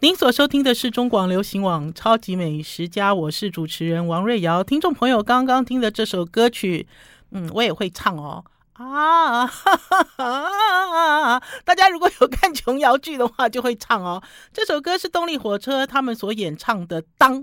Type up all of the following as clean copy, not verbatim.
您所收听的是中广流行网超级美食家，我是主持人王瑞瑶。听众朋友刚刚听的这首歌曲，我也会唱哦。啊哈哈哈哈，大家如果有看琼瑶剧的话就会唱哦。这首歌是动力火车他们所演唱的《当》。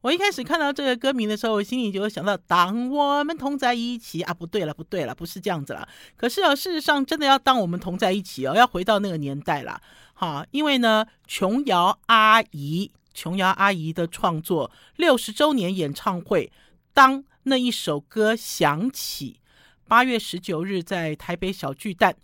我一开始看到这个歌名的时候，我心里就会想到当我们同在一起啊，不对了，不是这样子了。可是哦，事实上真的要当我们同在一起哦，要回到那个年代啦。好，因为呢琼瑶阿姨的创作60周年演唱会，当那一首歌响起，8月19日在台北小巨蛋，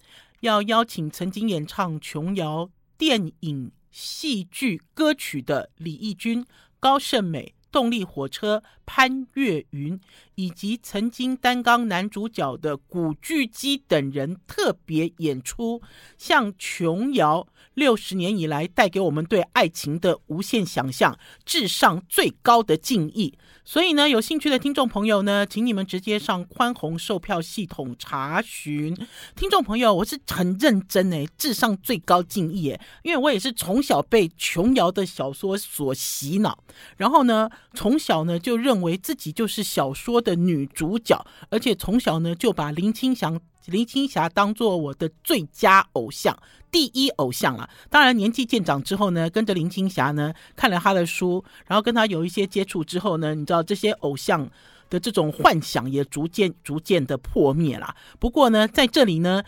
要邀请曾经演唱琼瑶电影戏剧歌曲的李翊君、高胜美、动力火车、潘越云，以及曾经担纲男主角的古巨基等人特别演出，向琼瑶60年以来带给我们对爱情的无限想象，致上最高的敬意。所以呢，有兴趣的听众朋友呢，请你们直接上宽宏售票系统查询。听众朋友，我是很认真耶，致上最高敬意耶，因为我也是从小被琼瑶的小说所洗脑，然后呢从小呢就认为自己就是小说的女主角，而且从小呢就把林青霞当作我的最佳偶像，第一偶像了。当然年纪渐长之后呢，跟着林青霞呢看了她的书，然后跟她有一些接触之后呢，你知道这些偶像的这种幻想也逐渐的破灭啦。不过呢在这里呢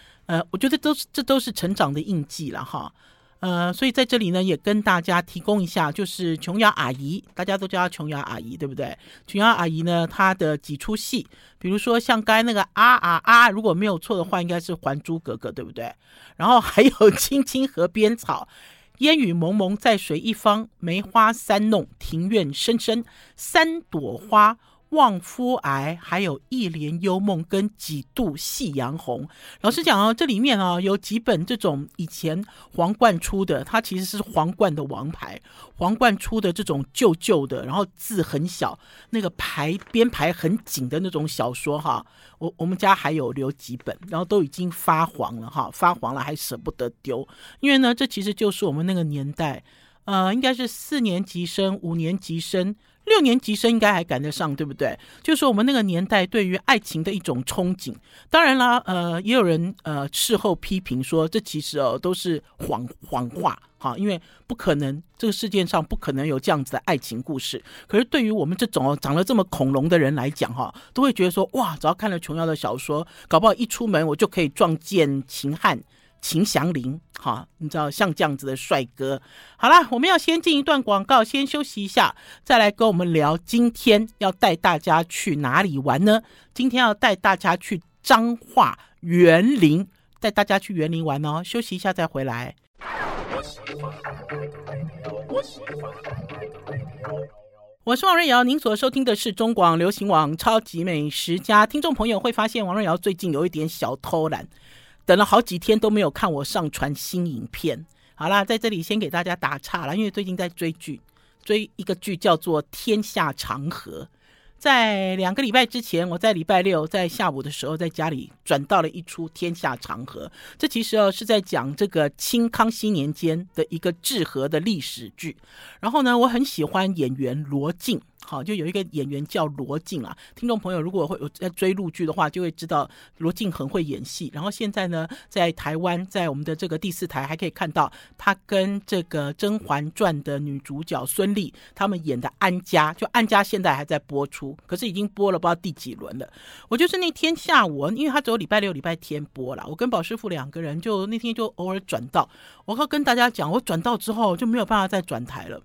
我觉得这都是成长的印记啦哈。所以在这里呢也跟大家提供一下，就是琼瑶阿姨，大家都叫她琼瑶阿姨对不对？琼瑶阿姨呢她的几出戏，比如说像刚才那个啊，如果没有错的话应该是还珠格格对不对？然后还有青青河边草、烟雨蒙蒙在水一方、梅花三弄、庭院深深、三朵花、望夫癌，还有一帘幽梦跟几度夕阳红。老实讲哦，这里面哦有几本这种以前皇冠出的，它其实是皇冠的王牌，皇冠出的这种旧旧的，然后字很小，那个牌编排很紧的那种小说哈。我们家还有留几本，然后都已经发黄了还舍不得丢，因为呢这其实就是我们那个年代，应该是4年级生、5年级生、6年级生应该还赶得上对不对？就是我们那个年代对于爱情的一种憧憬。当然啦也有人事后批评说这其实都是谎话哈，因为不可能，这个世界上不可能有这样子的爱情故事。可是对于我们这种长得这么恐龙的人来讲哈，都会觉得说哇，只要看了琼瑶的小说，搞不好一出门我就可以撞见秦汉、秦祥林哈，你知道像这样子的帅哥。好啦，我们要先进一段广告，先休息一下，再来跟我们聊今天要带大家去哪里玩呢？今天要带大家去彰化园林，带大家去园林玩哦。休息一下再回来。我是王瑞瑶，您所收听的是中广流行网超级美食家。听众朋友会发现王瑞瑶最近有一点小偷懒，等了好几天都没有看我上传新影片。好啦，在这里先给大家打岔啦，因为最近在追剧，追一个剧叫做《天下长河》。在2个礼拜之前，我在礼拜六在下午的时候在家里转到了一出《天下长河》，这其实是在讲这个清康熙年间的一个治河的历史剧。然后呢，我很喜欢演员罗晋，好，就有一个演员叫罗晋啊。听众朋友如果会在追陆剧的话，就会知道罗晋很会演戏。然后现在呢，在台湾，在我们的这个第4台还可以看到他跟这个《甄嬛传》的女主角孙俪他们演的安家，就安家现在还在播出，可是已经播了不知道第几轮了。我就是那天下午，因为他只有礼拜六、礼拜天播了，我跟宝师傅2个人就那天就偶尔转到。我要跟大家讲，我转到之后就没有办法再转台了。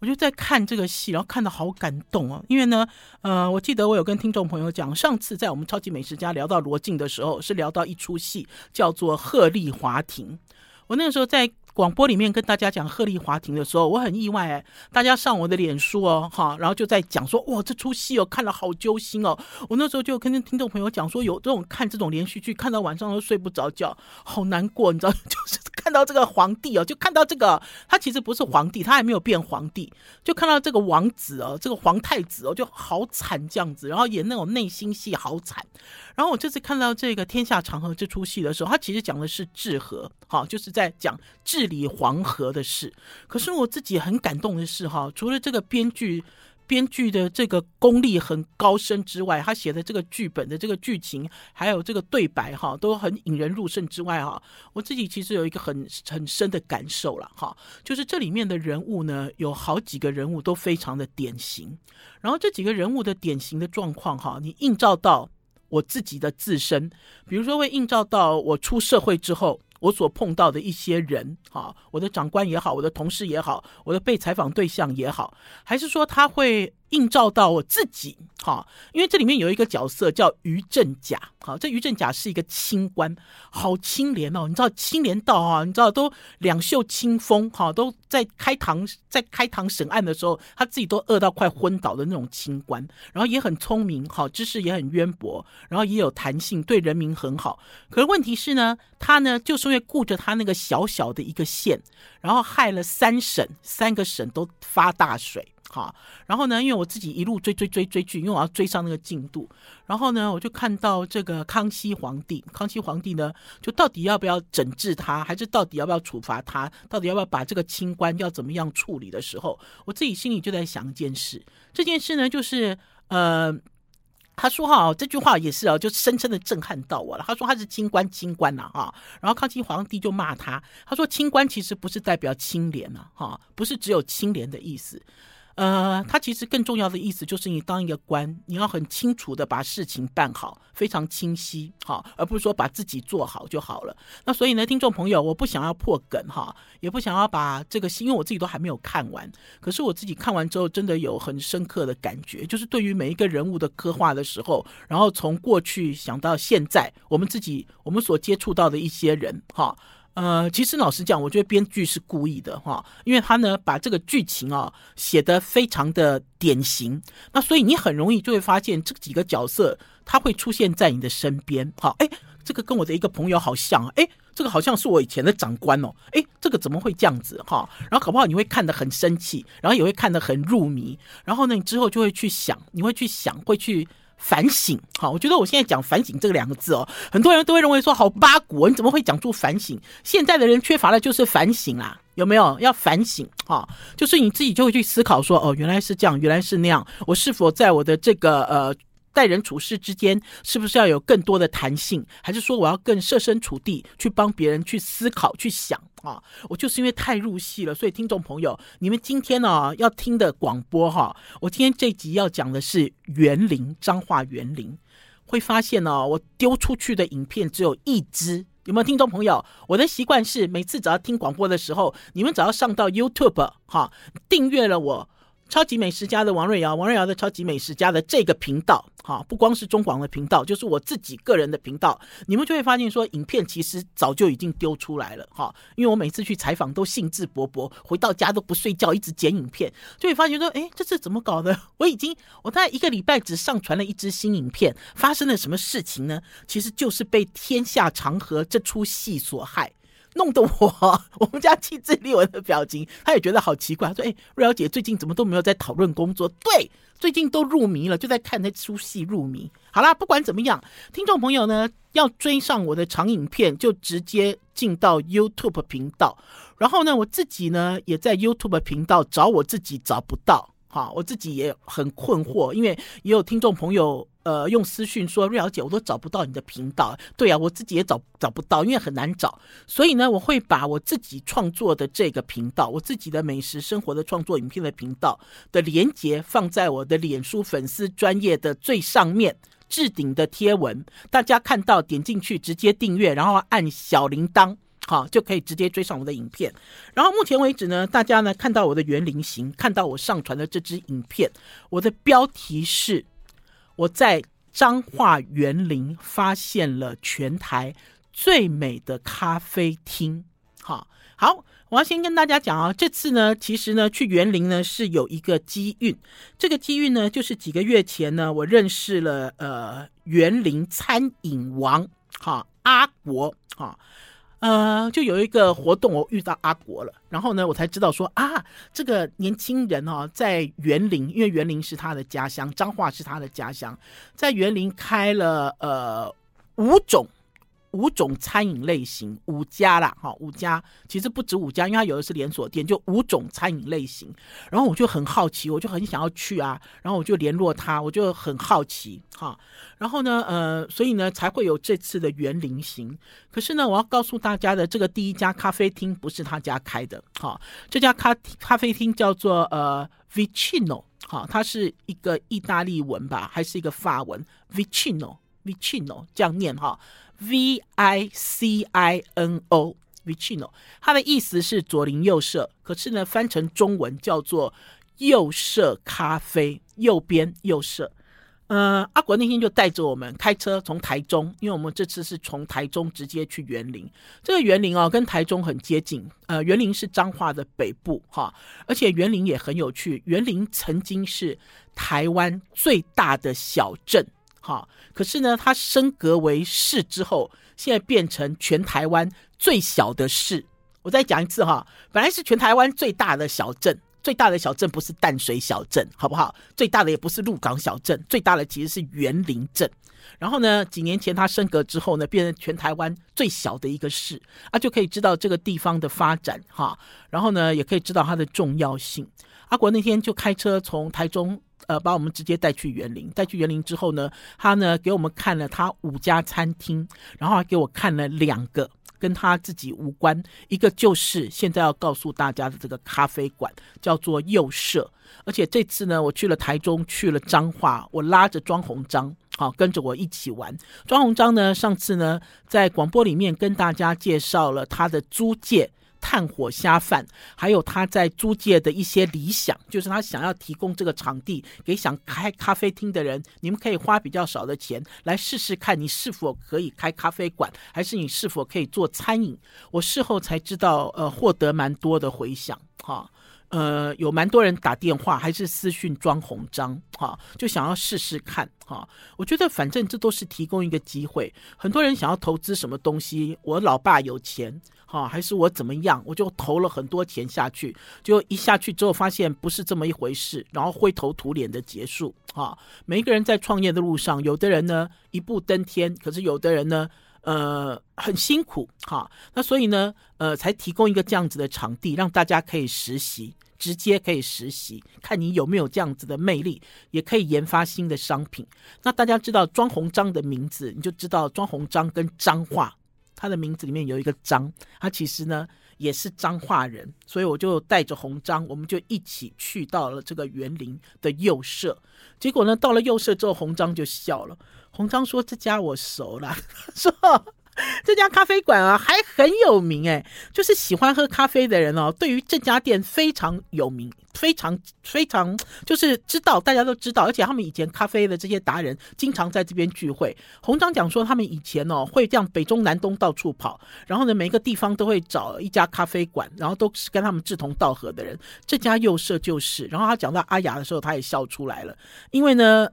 我就在看这个戏，然后看得好感动哦。因为呢我记得我有跟听众朋友讲，上次在我们超级美食家聊到罗晋的时候，是聊到一出戏叫做鹤唳华亭。我那个时候在广播里面跟大家讲鹤唳华亭的时候，我很意外，大家上我的脸书哦哈，然后就在讲说哇，这出戏哦看了好揪心哦。我那时候就跟听众朋友讲说，有这种看这种连续剧看到晚上都睡不着觉，好难过，你知道，就是看到这个皇帝哦，就看到这个他其实不是皇帝，他还没有变皇帝，就看到这个王子哦，这个皇太子哦，就好惨这样子，然后演那种内心戏好惨。然后我这次看到这个《天下长河》这出戏的时候，他其实讲的是治河，就是在讲治治理黄河的事。可是我自己很感动的是哈，除了这个编剧的这个功力很高深之外，他写的这个剧本的这个剧情还有这个对白哈，都很引人入胜之外哈，我自己其实有一个很深的感受了哈，就是这里面的人物呢，有好几个人物都非常的典型，然后这几个人物的典型的状况哈，你映照到我自己的自身，比如说会映照到我出社会之后我所碰到的一些人，我的长官也好，我的同事也好，我的被采访对象也好，还是说他会映照到我自己，因为这里面有一个角色叫于正甲，这于正甲是一个清官，好清廉哦，你知道清廉到你知道都两袖清风，都在开堂审案的时候，他自己都饿到快昏倒的那种清官，然后也很聪明，知识也很渊博，然后也有弹性，对人民很好。可是问题是呢，他呢就是因为顾着他那个小小的一个县，然后害了三个省都发大水。好，然后呢因为我自己一路追剧，因为我要追上那个进度，然后呢我就看到这个康熙皇帝呢，就到底要不要整治他，还是到底要不要处罚他，到底要不要把这个清官要怎么样处理的时候，我自己心里就在想一件事，这件事呢就是他说哈，这句话也是就深深的震撼到我了。他说他是清官啊，然后康熙皇帝就骂他，他说清官其实不是代表清廉啊，不是只有清廉的意思。他其实更重要的意思就是你当一个官，你要很清楚的把事情办好，非常清晰，而不是说把自己做好就好了。那所以呢，听众朋友，我不想要破梗也不想要把这个，因为我自己都还没有看完，可是我自己看完之后真的有很深刻的感觉，就是对于每一个人物的刻画的时候，然后从过去想到现在，我们所接触到的一些人其实老实讲，我觉得编剧是故意的因为他呢把这个剧情写得非常的典型，那所以你很容易就会发现这几个角色他会出现在你的身边这个跟我的一个朋友好像这个好像是我以前的长官这个怎么会这样子然后搞不好你会看得很生气，然后也会看得很入迷，然后呢你之后就会去想，你会去想，会去反省我觉得我现在讲反省这两个字很多人都会认为说好八股，你怎么会讲出反省？现在的人缺乏的就是反省啦，有没有？要反省就是你自己就会去思考说原来是这样，原来是那样，我是否在我的这个待人处事之间是不是要有更多的弹性，还是说我要更设身处地去帮别人去思考去想我就是因为太入戏了，所以听众朋友，你们今天要听的广播我今天这集要讲的是园林，彰化园林。会发现我丢出去的影片只有一支，有没有听众朋友？我的习惯是每次只要听广播的时候，你们只要上到 YouTube 订阅了我超级美食家的王瑞瑶的超级美食家的这个频道不光是中广的频道，就是我自己个人的频道，你们就会发现说影片其实早就已经丢出来了因为我每次去采访都兴致勃勃，回到家都不睡觉，一直剪影片，就会发现说这是怎么搞的，我大概一个礼拜只上传了一支新影片，发生了什么事情呢？其实就是被天下长河这出戏所害，弄得我们家气质立文的表情，他也觉得好奇怪，他说瑞瑶姐最近怎么都没有在讨论工作，对，最近都入迷了，就在看那出戏入迷。好啦，不管怎么样，听众朋友呢要追上我的长影片，就直接进到 YouTube 频道，然后呢我自己呢也在 YouTube 频道找我自己找不到我自己也很困惑，因为也有听众朋友用私讯说瑞瑶姐，我都找不到你的频道。对啊，我自己也找不到，因为很难找。所以呢，我会把我自己创作的这个频道，我自己的美食生活的创作影片的频道的连结放在我的脸书粉丝专页的最上面置顶的贴文，大家看到点进去直接订阅，然后按小铃铛就可以直接追上我的影片。然后目前为止呢，大家呢看到我的园林行，看到我上传的这支影片，我的标题是我在彰化园林发现了全台最美的咖啡厅。好，我要先跟大家讲这次呢，其实呢去园林呢是有一个机运，这个机运呢就是几个月前呢，我认识了园林餐饮王阿国就有一个活动，我遇到阿国了，然后呢我才知道说这个年轻人在园林，因为园林是他的家乡，彰化是他的家乡，在园林开了5种5种餐饮类型，5家啦，5家其实不止5家，因为它有的是连锁店，就5种餐饮类型。然后我就很好奇，我就很想要去啊，然后我就联络他，我就很好奇哈。然后呢所以呢才会有这次的园林行。可是呢我要告诉大家的，这个第一家咖啡厅不是他家开的哈，这家咖啡厅叫做Vicino， 它是一个意大利文吧，还是一个法文 Vicino 这样念哈，Vicino Vicino， 它的意思是左邻右舍，可是呢翻成中文叫做右舍咖啡，右边右舍。阿国那天就带着我们开车从台中，因为我们这次是从台中直接去员林。这个员林跟台中很接近，员林是彰化的北部哈，而且员林也很有趣，员林曾经是台湾最大的小镇哈，可是呢它升格为市之后，现在变成全台湾最小的市。我再讲一次哈，本来是全台湾最大的小镇，最大的小镇不是淡水小镇，好不好？最大的也不是鹿港小镇，最大的其实是员林镇。然后呢几年前它升格之后呢，变成全台湾最小的一个市啊，就可以知道这个地方的发展哈。然后呢也可以知道它的重要性。阿国那天就开车从台中把我们直接带去员林，带去员林之后呢，他呢给我们看了他5家餐厅，然后还给我看了2个跟他自己无关，一个就是现在要告诉大家的这个咖啡馆叫做右舍。而且这次呢我去了台中，去了彰化，我拉着庄宏章跟着我一起玩。庄宏章呢上次呢在广播里面跟大家介绍了他的租界炭火虾饭，还有他在租界的一些理想，就是他想要提供这个场地给想开咖啡厅的人，你们可以花比较少的钱来试试看你是否可以开咖啡馆，还是你是否可以做餐饮。我事后才知道获得蛮多的回响哈，有蛮多人打电话还是私讯庄宏章哈，就想要试试看哈。我觉得反正这都是提供一个机会，很多人想要投资什么东西，我老爸有钱哈，还是我怎么样，我就投了很多钱下去，就一下去之后发现不是这么一回事，然后灰头土脸的结束哈。每一个人在创业的路上，有的人呢一步登天，可是有的人呢很辛苦哈。那所以呢才提供一个这样子的场地，让大家可以实习，直接可以实习，看你有没有这样子的魅力，也可以研发新的商品。那大家知道庄宏章的名字，你就知道庄宏章跟彰化，他的名字里面有一个彰，他其实呢也是彰化人，所以我就带着宏章，我们就一起去到了这个园林的右舍。结果呢到了右舍之后，宏章就笑了，宏章说这家我熟了，说这家咖啡馆啊还很有名哎，就是喜欢喝咖啡的人哦，对于这家店非常有名，非常就是知道，大家都知道，而且他们以前咖啡的这些达人经常在这边聚会。宏章讲说他们以前会这样北中南东到处跑，然后呢每一个地方都会找一家咖啡馆，然后都是跟他们志同道合的人，这家右舍就是。然后他讲到阿雅的时候他也笑出来了，因为呢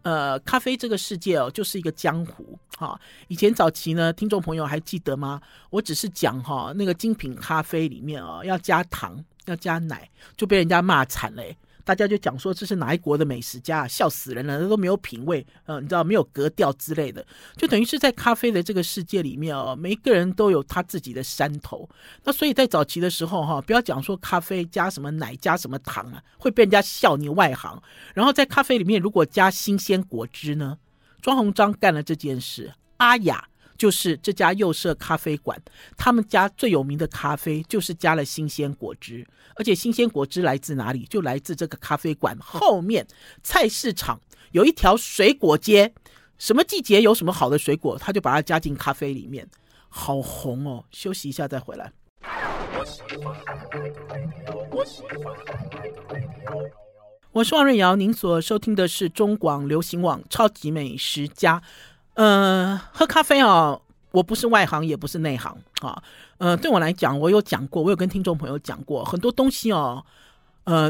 咖啡这个世界就是一个江湖哈。以前早期呢听众朋友还记得吗，我只是讲那个精品咖啡里面要加糖要加奶，就被人家骂惨了，大家就讲说这是哪一国的美食家，笑死人了，都没有品味你知道没有格调之类的。就等于是在咖啡的这个世界里面每一个人都有他自己的山头。那所以在早期的时候不要讲说咖啡加什么奶加什么糖啊，会被人家笑你外行。然后在咖啡里面如果加新鲜果汁呢，庄宏章干了这件事，阿雅就是这家右舍咖啡馆，他们家最有名的咖啡就是加了新鲜果汁，而且新鲜果汁来自哪里，就来自这个咖啡馆后面菜市场有一条水果街，什么季节有什么好的水果，他就把它加进咖啡里面，好红哦。休息一下再回来。我是王瑞瑶，您所收听的是中广流行网超级美食家。喝咖啡我不是外行也不是内行对我来讲，我有讲过，我有跟听众朋友讲过很多东西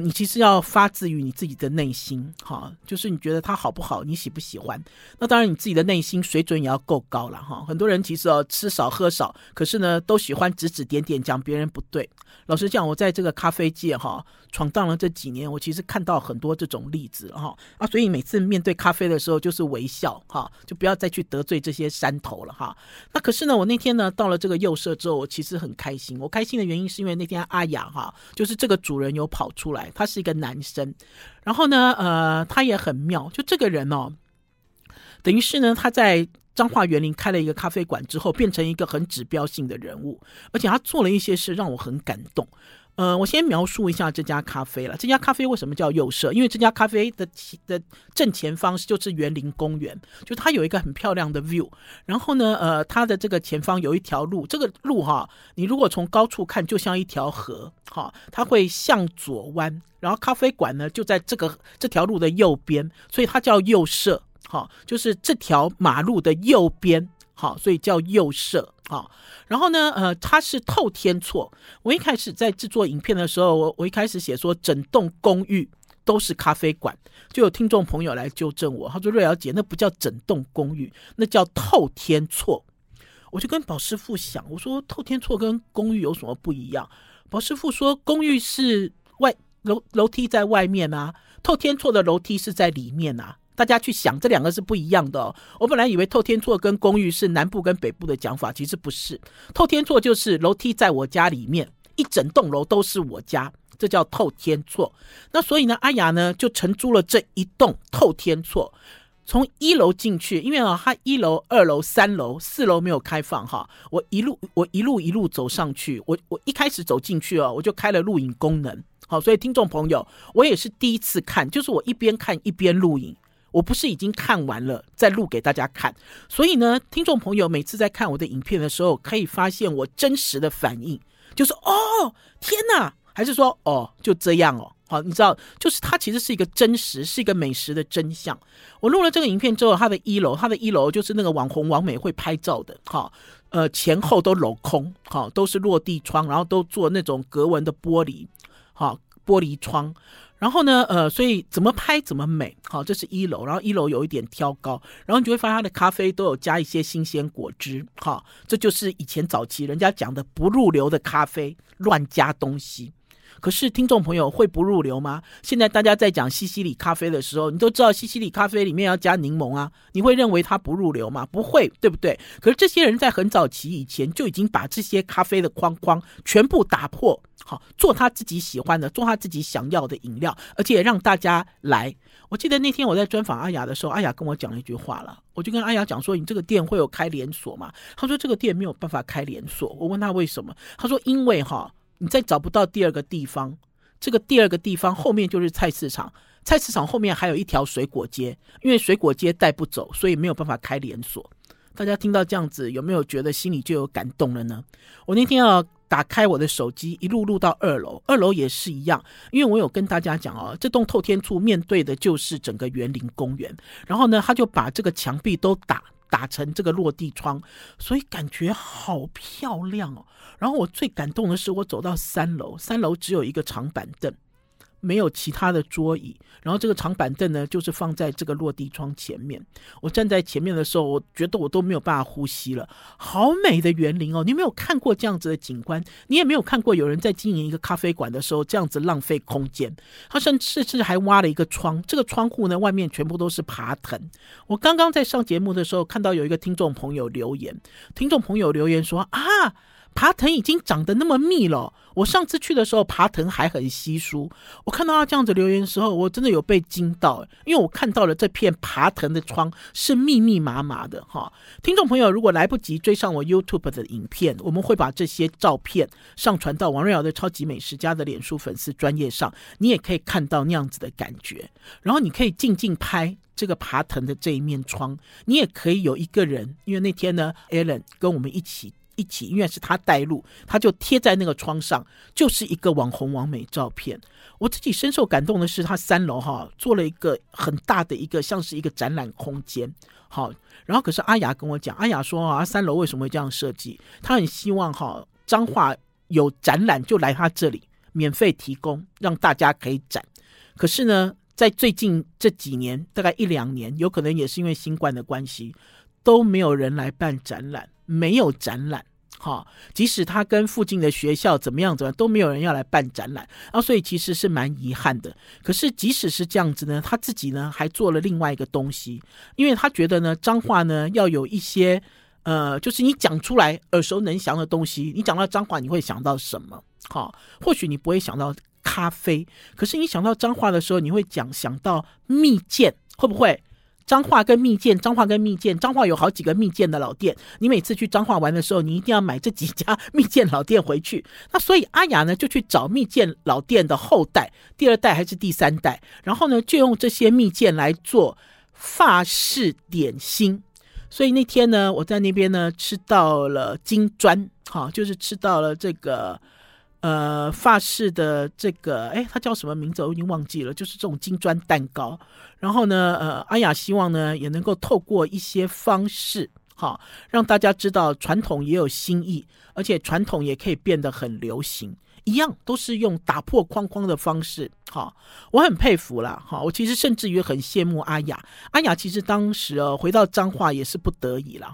你其实要发自于你自己的内心，哈，就是你觉得它好不好，你喜不喜欢。那当然你自己的内心水准也要够高了，哈。很多人其实吃少喝少，可是呢都喜欢指指点点讲别人不对。老实讲，我在这个咖啡界哈闯荡了这几年，我其实看到很多这种例子哈啊，所以每次面对咖啡的时候就是微笑哈，就不要再去得罪这些山头了哈。那可是呢，我那天呢到了这个右社之后，我其实很开心。我开心的原因是因为那天阿雅哈，就是这个主人有跑出。他是一个男生，然后呢他也很妙，就这个人哦，等于是呢他在彰化园林开了一个咖啡馆之后变成一个很指标性的人物，而且他做了一些事让我很感动。我先描述一下这家咖啡了。这家咖啡为什么叫右社？因为这家咖啡 的正前方就是园林公园，就它有一个很漂亮的 view。然后呢，它的这个前方有一条路，这个路哈，你如果从高处看，就像一条河哈，它会向左弯。然后咖啡馆呢就在这条路的右边，所以它叫右社哈，就是这条马路的右边。好，所以叫右社啊。然后呢，它是透天厝。我一开始在制作影片的时候，我一开始写说整栋公寓都是咖啡馆，就有听众朋友来纠正我，他说瑞瑶姐，那不叫整栋公寓，那叫透天厝。我就跟宝师傅想，我说透天厝跟公寓有什么不一样？宝师傅说公寓是楼梯在外面啊，透天厝的楼梯是在里面啊。大家去想，这两个是不一样的哦。我本来以为透天厝跟公寓是南部跟北部的讲法，其实不是。透天厝就是楼梯在我家里面，一整栋楼都是我家，这叫透天厝。那所以呢，阿雅呢就承租了这一栋透天厝，从一楼进去，因为啊，它一楼、二楼、三楼、四楼没有开放哈。我一路走上去，我一开始走进去哦，我就开了录影功能。好，所以听众朋友，我也是第一次看，就是我一边看一边录影。我不是已经看完了再录给大家看，所以呢听众朋友每次在看我的影片的时候可以发现我真实的反应，就是哦天哪，还是说哦就这样哦。好，你知道就是它其实是一个真实，是一个美食的真相。我录了这个影片之后，它的一楼就是那个网红网美会拍照的哈，前后都镂空哈，都是落地窗，然后都做那种格纹的玻璃哈，玻璃窗。然后呢，所以怎么拍怎么美，好，这是一楼。然后一楼有一点挑高，然后你就会发现它的咖啡都有加一些新鲜果汁，好，这就是以前早期人家讲的不入流的咖啡，乱加东西。可是听众朋友会不入流吗？现在大家在讲西西里咖啡的时候，你都知道西西里咖啡里面要加柠檬啊，你会认为它不入流吗？不会，对不对？可是这些人在很早期以前就已经把这些咖啡的框框全部打破，好，做他自己喜欢的，做他自己想要的饮料，而且让大家来。我记得那天我在专访阿雅的时候，阿雅跟我讲了一句话了，我就跟阿雅讲说，你这个店会有开连锁吗？他说这个店没有办法开连锁。我问他为什么，他说因为哈，你再找不到第二个地方，这个第二个地方后面就是菜市场，菜市场后面还有一条水果街，因为水果街带不走，所以没有办法开连锁。大家听到这样子有没有觉得心里就有感动了呢？我那天要打开我的手机一路录到二楼，二楼也是一样，因为我有跟大家讲哦，这栋透天厝面对的就是整个园林公园，然后呢他就把这个墙壁都打成这个落地窗，所以感觉好漂亮哦。然后我最感动的是我走到三楼，三楼只有一个长板凳，没有其他的桌椅，然后这个长板凳呢就是放在这个落地窗前面。我站在前面的时候，我觉得我都没有办法呼吸了，好美的园林哦。你没有看过这样子的景观，你也没有看过有人在经营一个咖啡馆的时候这样子浪费空间。他甚至还挖了一个窗，这个窗户呢外面全部都是爬藤。我刚刚在上节目的时候看到有一个听众朋友留言，听众朋友留言说啊，爬藤已经长得那么密了，我上次去的时候爬藤还很稀疏。我看到他这样子留言的时候，我真的有被惊到，因为我看到了这片爬藤的窗是密密麻麻的哈。听众朋友如果来不及追上我 YouTube 的影片，我们会把这些照片上传到王瑞瑶的超级美食家的脸书粉丝专页上，你也可以看到那样子的感觉。然后你可以静静拍这个爬藤的这一面窗，你也可以有一个人，因为那天呢 Alan 跟我们一起，因为是他带路，他就贴在那个窗上，就是一个网红网美照片。我自己深受感动的是，他三楼哈做了一个很大的一个像是一个展览空间。好，然后可是阿雅跟我讲，阿雅说啊，三楼为什么会这样设计？他很希望哈彰化有展览就来他这里。免费提供让大家可以展。可是呢，在最近这几年，大概1-2年，有可能也是因为新冠的关系，都没有人来办展览，没有展览。即使他跟附近的学校怎么样都没有人要来办展览，所以其实是蛮遗憾的。可是即使是这样子呢，他自己呢还做了另外一个东西，因为他觉得呢彰化呢要有一些就是你讲出来耳熟能详的东西，你讲到彰化你会想到什么，或许你不会想到咖啡，可是你想到彰化的时候你会想到蜜饯，会不会？彰化跟蜜饯，彰化有好几个蜜饯的老店，你每次去彰化玩的时候你一定要买这几家蜜饯老店回去。那所以阿雅呢就去找蜜饯老店的后代，2代还是3代，然后呢就用这些蜜饯来做法式点心。所以那天呢我在那边呢吃到了金砖，就是吃到了这个法式的这个它叫什么名字我已经忘记了，就是这种金砖蛋糕。然后呢阿雅希望呢也能够透过一些方式，让大家知道传统也有新意，而且传统也可以变得很流行，一样都是用打破框框的方式，我很佩服啦，我其实甚至于很羡慕阿雅。阿雅其实当时回到彰化也是不得已啦，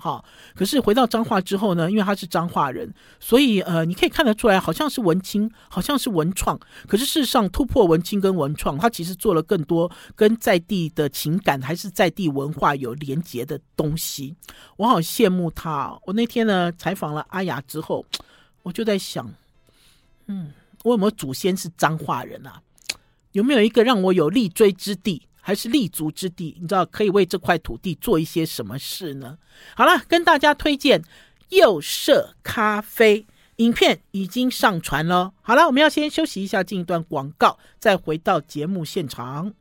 可是回到彰化之后呢，因为她是彰化人，所以你可以看得出来好像是文青好像是文创，可是事实上突破文青跟文创，她其实做了更多跟在地的情感还是在地文化有连结的东西，我好羡慕她。我那天呢采访了阿雅之后，我就在想我有没有祖先是彰化人啊？有没有一个让我有立锥之地，还是立足之地？你知道可以为这块土地做一些什么事呢？好了，跟大家推荐右舍咖啡，影片已经上传了。好了，我们要先休息一下，进一段广告，再回到节目现场。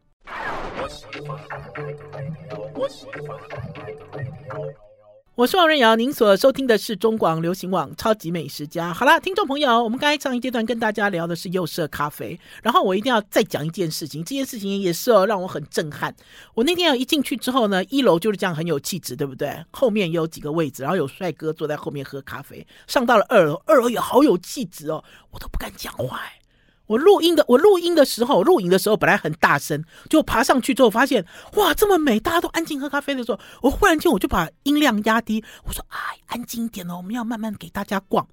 我是王任瑶，您所收听的是中广流行网超级美食家。好啦，听众朋友，我们刚才上一阶段跟大家聊的是右舍咖啡，然后我一定要再讲一件事情，这件事情也是让我很震撼。我那天一进去之后呢，一楼就是这样很有气质，对不对？后面有几个位置，然后有帅哥坐在后面喝咖啡。上到了2楼，2楼也好有气质哦，我都不敢讲话。我录影的时候本来很大声，就爬上去之后发现哇这么美，大家都安静喝咖啡的时候，我忽然间我就把音量压低，我说安静一点哦，我们要慢慢给大家逛。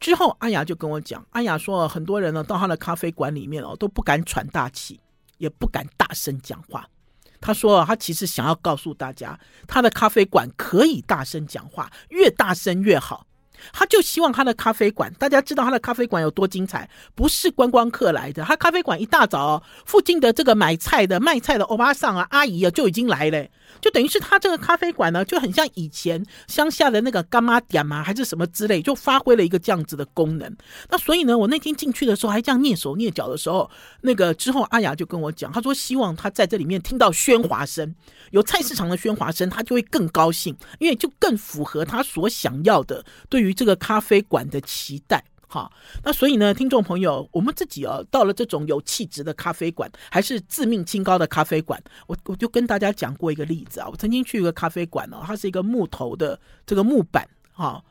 之后阿雅就跟我讲，阿雅说很多人呢到她的咖啡馆里面都不敢喘大气，也不敢大声讲话。她说她其实想要告诉大家，她的咖啡馆可以大声讲话，越大声越好。他就希望他的咖啡馆，大家知道他的咖啡馆有多精彩，不是观光客来的。他咖啡馆一大早，附近的这个买菜的卖菜的欧巴桑阿姨，就已经来了，就等于是他这个咖啡馆呢就很像以前乡下的那个干妈店还是什么之类，就发挥了一个这样子的功能。那所以呢我那天进去的时候还这样蹑手蹑脚的时候，那个之后阿雅就跟我讲，他说希望他在这里面听到喧哗声，有菜市场的喧哗声，他就会更高兴，因为就更符合他所想要的对于这个咖啡馆的期待。那所以呢听众朋友，我们自己到了这种有气质的咖啡馆还是自命清高的咖啡馆， 我就跟大家讲过一个例子，我曾经去一个咖啡馆它是一个木头的这个木板，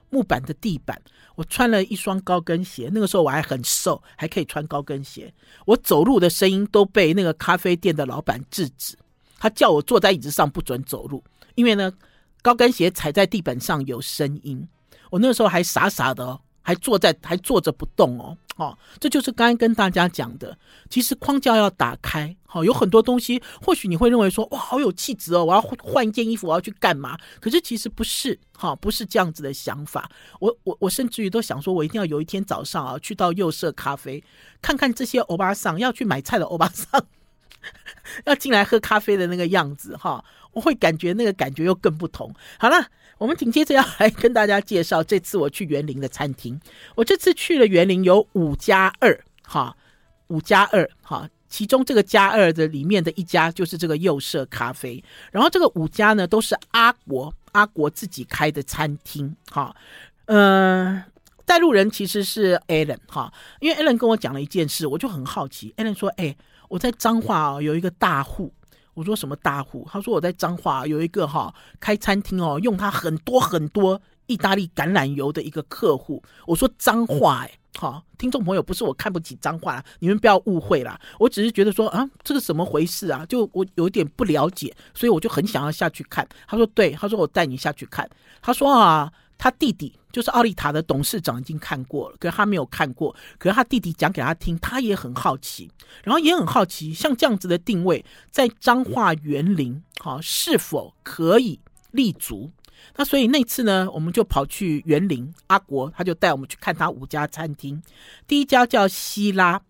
木板的地板，我穿了一双高跟鞋，那个时候我还很瘦，还可以穿高跟鞋，我走路的声音都被那个咖啡店的老板制止，他叫我坐在椅子上不准走路，因为呢高跟鞋踩在地板上有声音。我那个时候还傻傻的，还坐着不动，这就是刚才跟大家讲的，其实框架要打开，有很多东西或许你会认为说哇好有气质哦，我要换一件衣服，我要去干嘛，可是其实不是，不是这样子的想法。我甚至于都想说我一定要有一天早上，去到右舍咖啡看看这些欧巴桑，要去买菜的欧巴桑要进来喝咖啡的那个样子，我会感觉那个感觉又更不同。好了，我们紧接着要来跟大家介绍这次我去园林的餐厅。我这次去了园林有5+2，5+2，其中这个+2的里面的一家就是这个右舍咖啡，然后这个5家呢都是阿国自己开的餐厅。带路人其实是 Alan，因为 Alan 跟我讲了一件事，我就很好奇。 Alan 说我在彰化，有一个大户，我说什么大户？他说我在彰化有一个，开餐厅，用他很多意大利橄榄油的一个客户，我说脏话好，听众朋友，不是我看不起脏话啦，你们不要误会啦，我只是觉得说啊，这个什么回事啊，就我有点不了解，所以我就很想要下去看。他说对，他说我带你下去看。他说啊，他弟弟就是奥利塔的董事长已经看过了，可是他没有看过，可是他弟弟讲给他听，他也很好奇，然后也很好奇像这样子的定位在彰化园林是否可以立足。那所以那次呢，我们就跑去园林，阿国他就带我们去看他5家餐厅。第一家叫希拉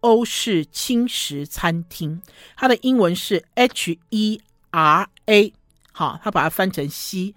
欧式轻食餐厅，它的英文是 HERA， 好，他把它翻成希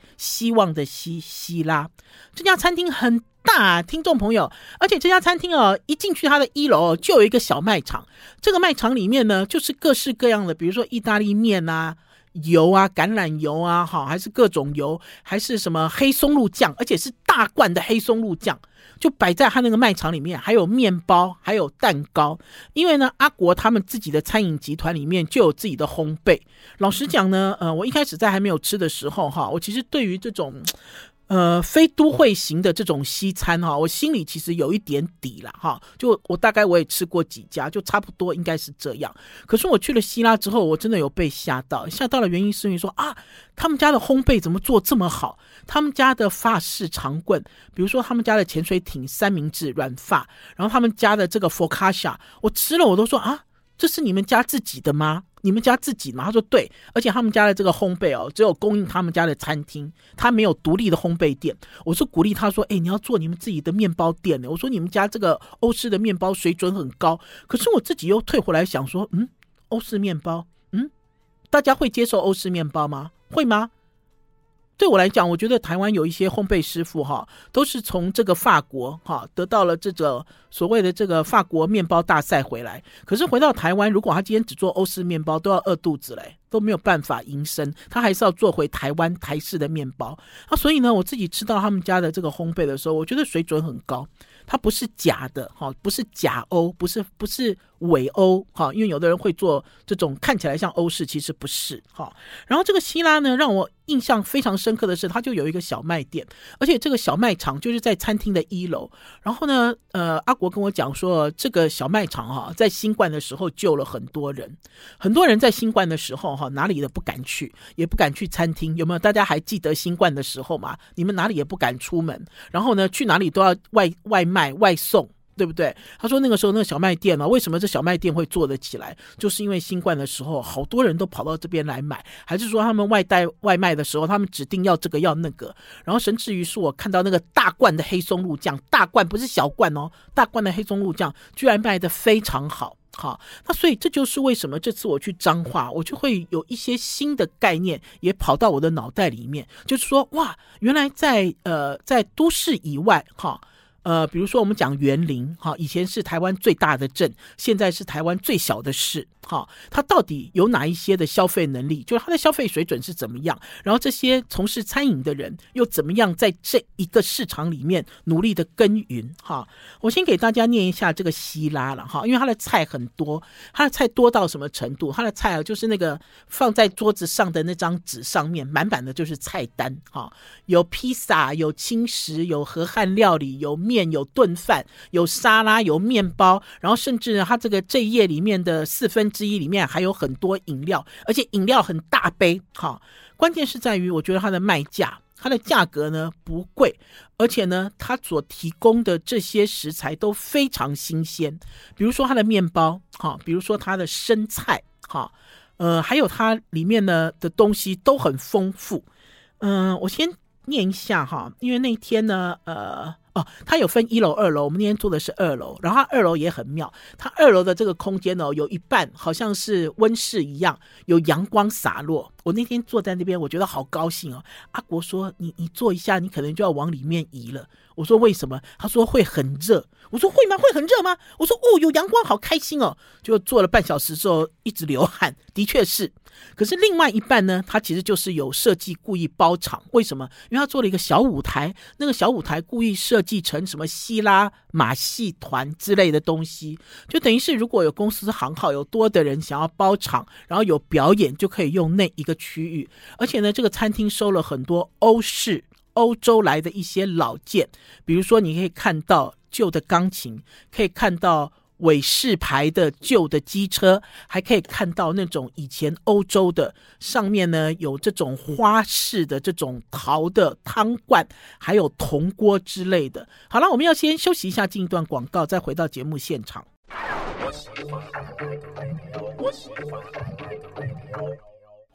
望的希拉。这家餐厅很大，听众朋友，而且这家餐厅一进去它的一楼就有一个小卖场，这个卖场里面呢就是各式各样的，比如说意大利面啊、油啊、橄榄油啊，还是各种油，还是什么黑松露酱，而且是大罐的黑松露酱，就摆在他那个卖场里面，还有面包，还有蛋糕。因为呢，阿国他们自己的餐饮集团里面就有自己的烘焙。老实讲呢，我一开始在还没有吃的时候我其实对于这种非都会型的这种西餐我心里其实有一点底啦就我大概我也吃过几家，就差不多应该是这样。可是我去了希拉之后，我真的有被吓到的原因是因为说啊，他们家的烘焙怎么做这么好，他们家的法式长棍，比如说他们家的潜水艇三明治软法，然后他们家的这个 focaccia， 我吃了我都说啊，这是你们家自己的吗？你们家自己嘛？他说对，而且他们家的这个烘焙只有供应他们家的餐厅，他没有独立的烘焙店。我是鼓励他说，你要做你们自己的面包店。我说你们家这个欧式的面包水准很高，可是我自己又退回来想说，欧式面包，大家会接受欧式面包吗？会吗？对我来讲，我觉得台湾有一些烘焙师傅都是从这个法国得到了这个所谓的这个法国面包大赛回来，可是回到台湾，如果他今天只做欧式面包，都要饿肚子嘞，都没有办法营生，他还是要做回台湾台式的面包。所以呢，我自己吃到他们家的这个烘焙的时候，我觉得水准很高，它不是假的不是假欧，不是伪欧因为有的人会做这种看起来像欧式，其实不是然后这个希拉呢，让我印象非常深刻的是，它就有一个小卖店，而且这个小卖场就是在餐厅的一楼。然后呢阿国跟我讲说，这个小卖场在新冠的时候救了很多人，很多人在新冠的时候哪里也不敢去，也不敢去餐厅，有没有？大家还记得新冠的时候嘛？你们哪里也不敢出门，然后呢去哪里都要外卖外送，对不对？他说那个时候那个小卖店为什么这小卖店会做得起来，就是因为新冠的时候好多人都跑到这边来买，还是说他们带外卖的时候，他们指定要这个要那个。然后甚至于是我看到那个大罐的黑松露酱，大罐不是小罐大罐的黑松露酱居然卖得非常好，那所以这就是为什么这次我去彰化，我就会有一些新的概念也跑到我的脑袋里面，就是说哇，原来在都市以外比如说我们讲园林以前是台湾最大的镇，现在是台湾最小的市它到底有哪一些的消费能力，就是它的消费水准是怎么样，然后这些从事餐饮的人又怎么样在这一个市场里面努力的耕耘我先给大家念一下这个希拉了因为它的菜很多，它的菜多到什么程度，它的菜就是那个放在桌子上的那张纸上面满满的就是菜单有披萨，有轻食，有和汉料理，有面，有炖饭，有沙拉，有面包，然后甚至它这一页里面的1/4里面还有很多饮料，而且饮料很大杯关键是在于我觉得它的卖价，它的价格呢不贵，而且呢它所提供的这些食材都非常新鲜，比如说它的面包比如说它的生菜还有它里面呢的东西都很丰富我先念一下因为那天呢它有分1楼2楼，我们那天做的是2楼，然后它2楼也很妙，它2楼的这个空间有一半好像是温室一样，有阳光洒落。我那天坐在那边，我觉得好高兴阿国说你坐一下，你可能就要往里面移了。我说为什么？他说会很热。我说会吗？会很热吗？我说有阳光好开心就坐了半小时之后一直流汗，的确是。可是另外一半呢，它其实就是有设计故意包场，为什么？因为它做了一个小舞台，那个小舞台故意设计成什么希拉马戏团之类的东西，就等于是如果有公司行号有多的人想要包场，然后有表演，就可以用那一个区域。而且呢，这个餐厅收了很多欧式欧洲来的一些老件，比如说你可以看到旧的钢琴，可以看到尾式牌的旧的机车，还可以看到那种以前欧洲的上面呢有这种花式的这种陶的汤罐，还有铜锅之类的。好了，我们要先休息一下，进一段广告，再回到节目现场。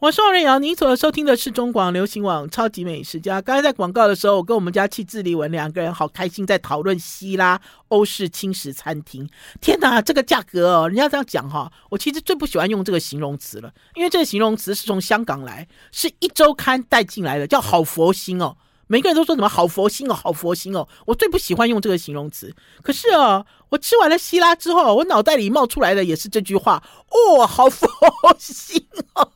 我是王瑞瑶，您所收听的是中广流行网超级美食家。刚才在广告的时候，我跟我们家戚志黎文两个人好开心在讨论希拉欧式轻食餐厅。天哪，这个价格哦，人家这样讲哈，我其实最不喜欢用这个形容词了，因为这个形容词是从香港来，是一周刊带进来的，叫好佛心哦。每个人都说什么好佛心哦，好佛心哦，我最不喜欢用这个形容词。可是哦，我吃完了希拉之后，我脑袋里冒出来的也是这句话哦，好佛心哦。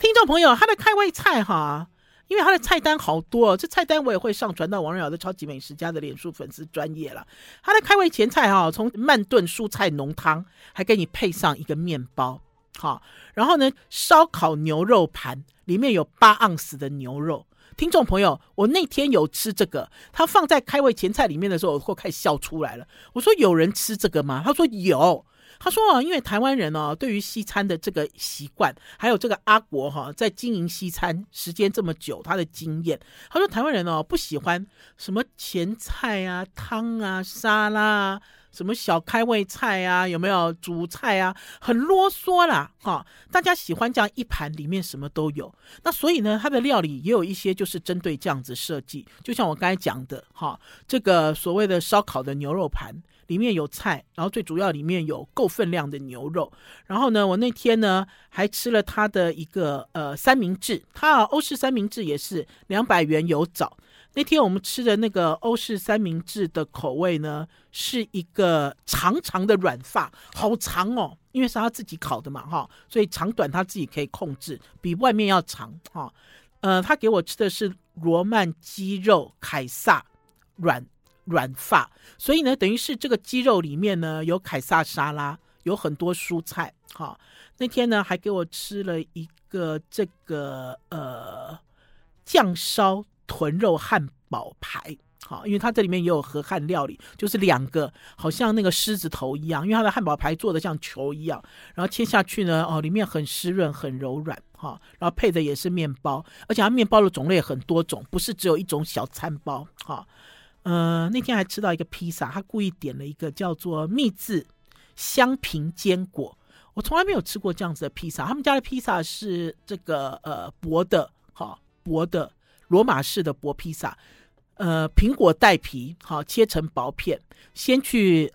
听众朋友，他的开胃菜哈，因为他的菜单好多哦，这菜单我也会上传到王瑞瑶的超级美食家的脸书粉丝专页了。他的开胃前菜哈，从慢炖蔬菜浓汤，还给你配上一个面包。好，然后呢，烧烤牛肉盘里面有8盎司的牛肉。听众朋友，我那天有吃这个，他放在开胃前菜里面的时候，我快笑出来了。我说有人吃这个吗？他说有。他说因为台湾人哦，对于西餐的这个习惯，还有这个阿国哈在经营西餐时间这么久，他的经验，他说台湾人哦不喜欢什么前菜啊、汤啊、沙拉啊、什么小开胃菜啊，有没有主菜啊，很啰嗦啦哈。大家喜欢这样一盘里面什么都有，那所以呢，他的料理也有一些就是针对这样子设计，就像我刚才讲的哈，这个所谓的烧烤的牛肉盘。里面有菜，然后最主要里面有够分量的牛肉。然后呢，我那天呢还吃了他的一个三明治，他欧式三明治也是200元有找。那天我们吃的那个欧式三明治的口味呢，是一个长长的软发，好长哦，因为是他自己烤的嘛哈，所以长短他自己可以控制，比外面要长哈。他给我吃的是罗曼鸡肉凯撒软发，所以呢，等于是这个鸡肉里面呢有凯撒沙拉，有很多蔬菜。哈，那天呢还给我吃了一个这个酱烧豚肉汉堡排。好，因为它这里面也有和汉料理，就是两个好像那个狮子头一样，因为它的汉堡排做的像球一样，然后切下去呢，哦，里面很湿润，很柔软。哦，然后配的也是面包，而且它面包的种类很多种，不是只有一种小餐包。哦，那天还吃到一个披萨，他故意点了一个叫做蜜制香苹坚果，我从来没有吃过这样子的披萨。他们家的披萨是这个薄的，好薄的罗马式的薄披萨，苹果带皮，好切成薄片，先去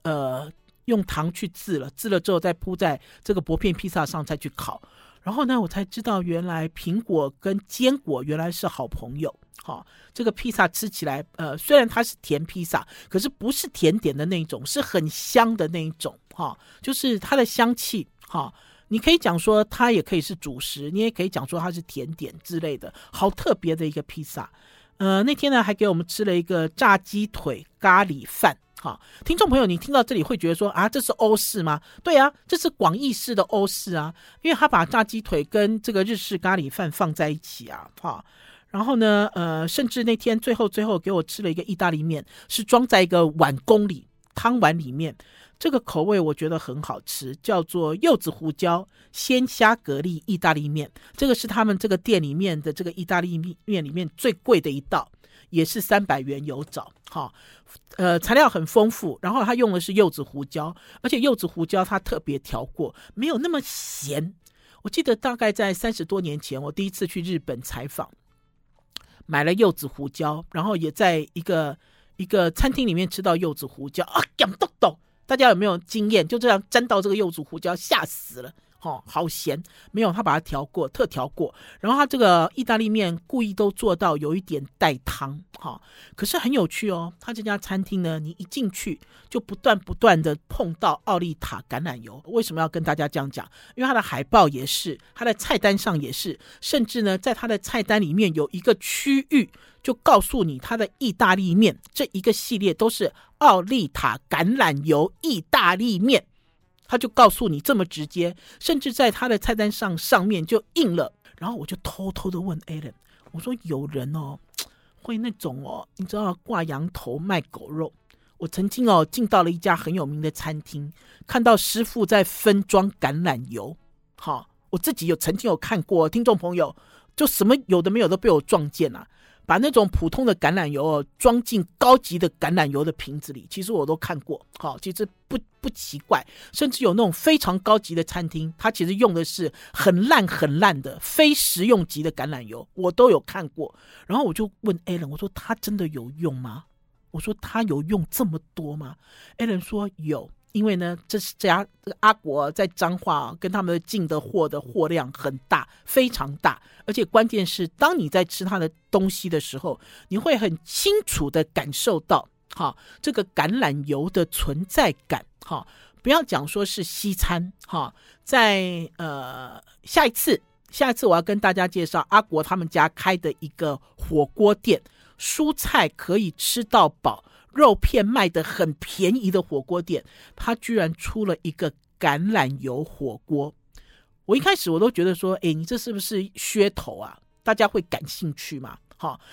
用糖去制了之后再铺在这个薄片披萨上再去烤。然后呢，我才知道原来苹果跟坚果原来是好朋友。好，这个披萨吃起来，虽然它是甜披萨，可是不是甜点的那一种，是很香的那一种。哈，就是它的香气。哈，你可以讲说它也可以是主食，你也可以讲说它是甜点之类的，好特别的一个披萨。那天呢还给我们吃了一个炸鸡腿咖喱饭。好，听众朋友，你听到这里会觉得说啊，这是欧式吗？对啊，这是广义式的欧式啊，因为他把炸鸡腿跟这个日式咖喱饭放在一起啊。哈。然后呢，甚至那天最后给我吃了一个意大利面，是装在一个碗公里汤碗里面。这个口味我觉得很好吃，叫做柚子胡椒鲜虾蛤蜊意大利面。这个是他们这个店里面的这个意大利面里面最贵的一道，也是300元有找。好，材料很丰富，然后它用的是柚子胡椒，而且柚子胡椒它特别调过，没有那么咸。我记得大概在30多年前，我第一次去日本采访。买了柚子胡椒，然后也在一个餐厅里面吃到柚子胡椒啊，咸豆豆！大家有没有经验？就这样沾到这个柚子胡椒，吓死了！哦，好咸！没有，他把它调过，特调过。然后他这个意大利面故意都做到有一点带汤，哦，可是很有趣哦。他这家餐厅呢，你一进去就不断的碰到奥利塔橄榄油。为什么要跟大家这样讲？因为他的海报也是，他的菜单上也是，甚至呢，在他的菜单里面有一个区域就告诉你他的意大利面这一个系列都是奥利塔橄榄油意大利面。他就告诉你这么直接，甚至在他的菜单上面就印了。然后我就偷偷的问 Alan， 我说有人哦会那种哦，你知道挂羊头卖狗肉。我曾经哦进到了一家很有名的餐厅，看到师傅在分装橄榄油。好，我自己有曾经有看过，听众朋友就什么有的没有都被我撞见啊，把那种普通的橄榄油哦装进高级的橄榄油的瓶子里，其实我都看过。好，其实不奇怪，甚至有那种非常高级的餐厅，它其实用的是很烂很烂的非食用级的橄榄油，我都有看过。然后我就问 Alan， 我说它真的有用吗？我说它有用这么多吗？ Alan 说有，因为呢这家阿国在彰化跟他们进的货的货量很大，非常大，而且关键是当你在吃它的东西的时候，你会很清楚的感受到这个橄榄油的存在感。不要讲说是西餐，在下一次我要跟大家介绍阿国他们家开的一个火锅店，蔬菜可以吃到饱，肉片卖得很便宜的火锅店，他居然出了一个橄榄油火锅。我一开始我都觉得说，哎，你这是不是噱头啊？大家会感兴趣吗？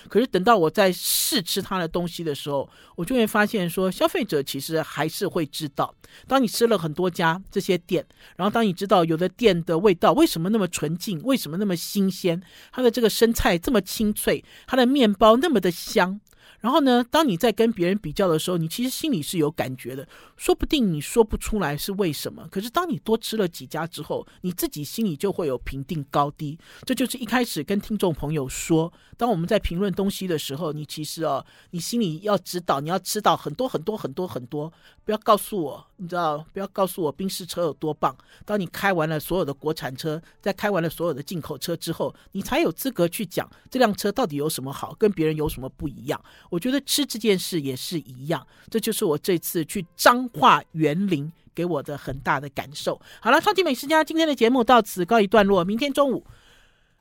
可是等到我在试吃他的东西的时候，我就会发现说消费者其实还是会知道，当你吃了很多家这些店，然后当你知道有的店的味道为什么那么纯净，为什么那么新鲜，它的这个生菜这么清脆，它的面包那么的香，然后呢当你在跟别人比较的时候，你其实心里是有感觉的，说不定你说不出来是为什么，可是当你多吃了几家之后，你自己心里就会有评定高低。这就是一开始跟听众朋友说，当我们在评论东西的时候，你其实哦，你心里要知道你要吃到很多很多很多很多，不要告诉我，你知道，不要告诉我宾士车有多棒，当你开完了所有的国产车，在开完了所有的进口车之后，你才有资格去讲这辆车到底有什么好，跟别人有什么不一样。我觉得吃这件事也是一样，这就是我这次去彰化园林给我的很大的感受。好了，超级美食家今天的节目到此告一段落，明天中午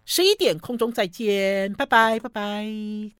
11点空中再见，拜拜拜拜。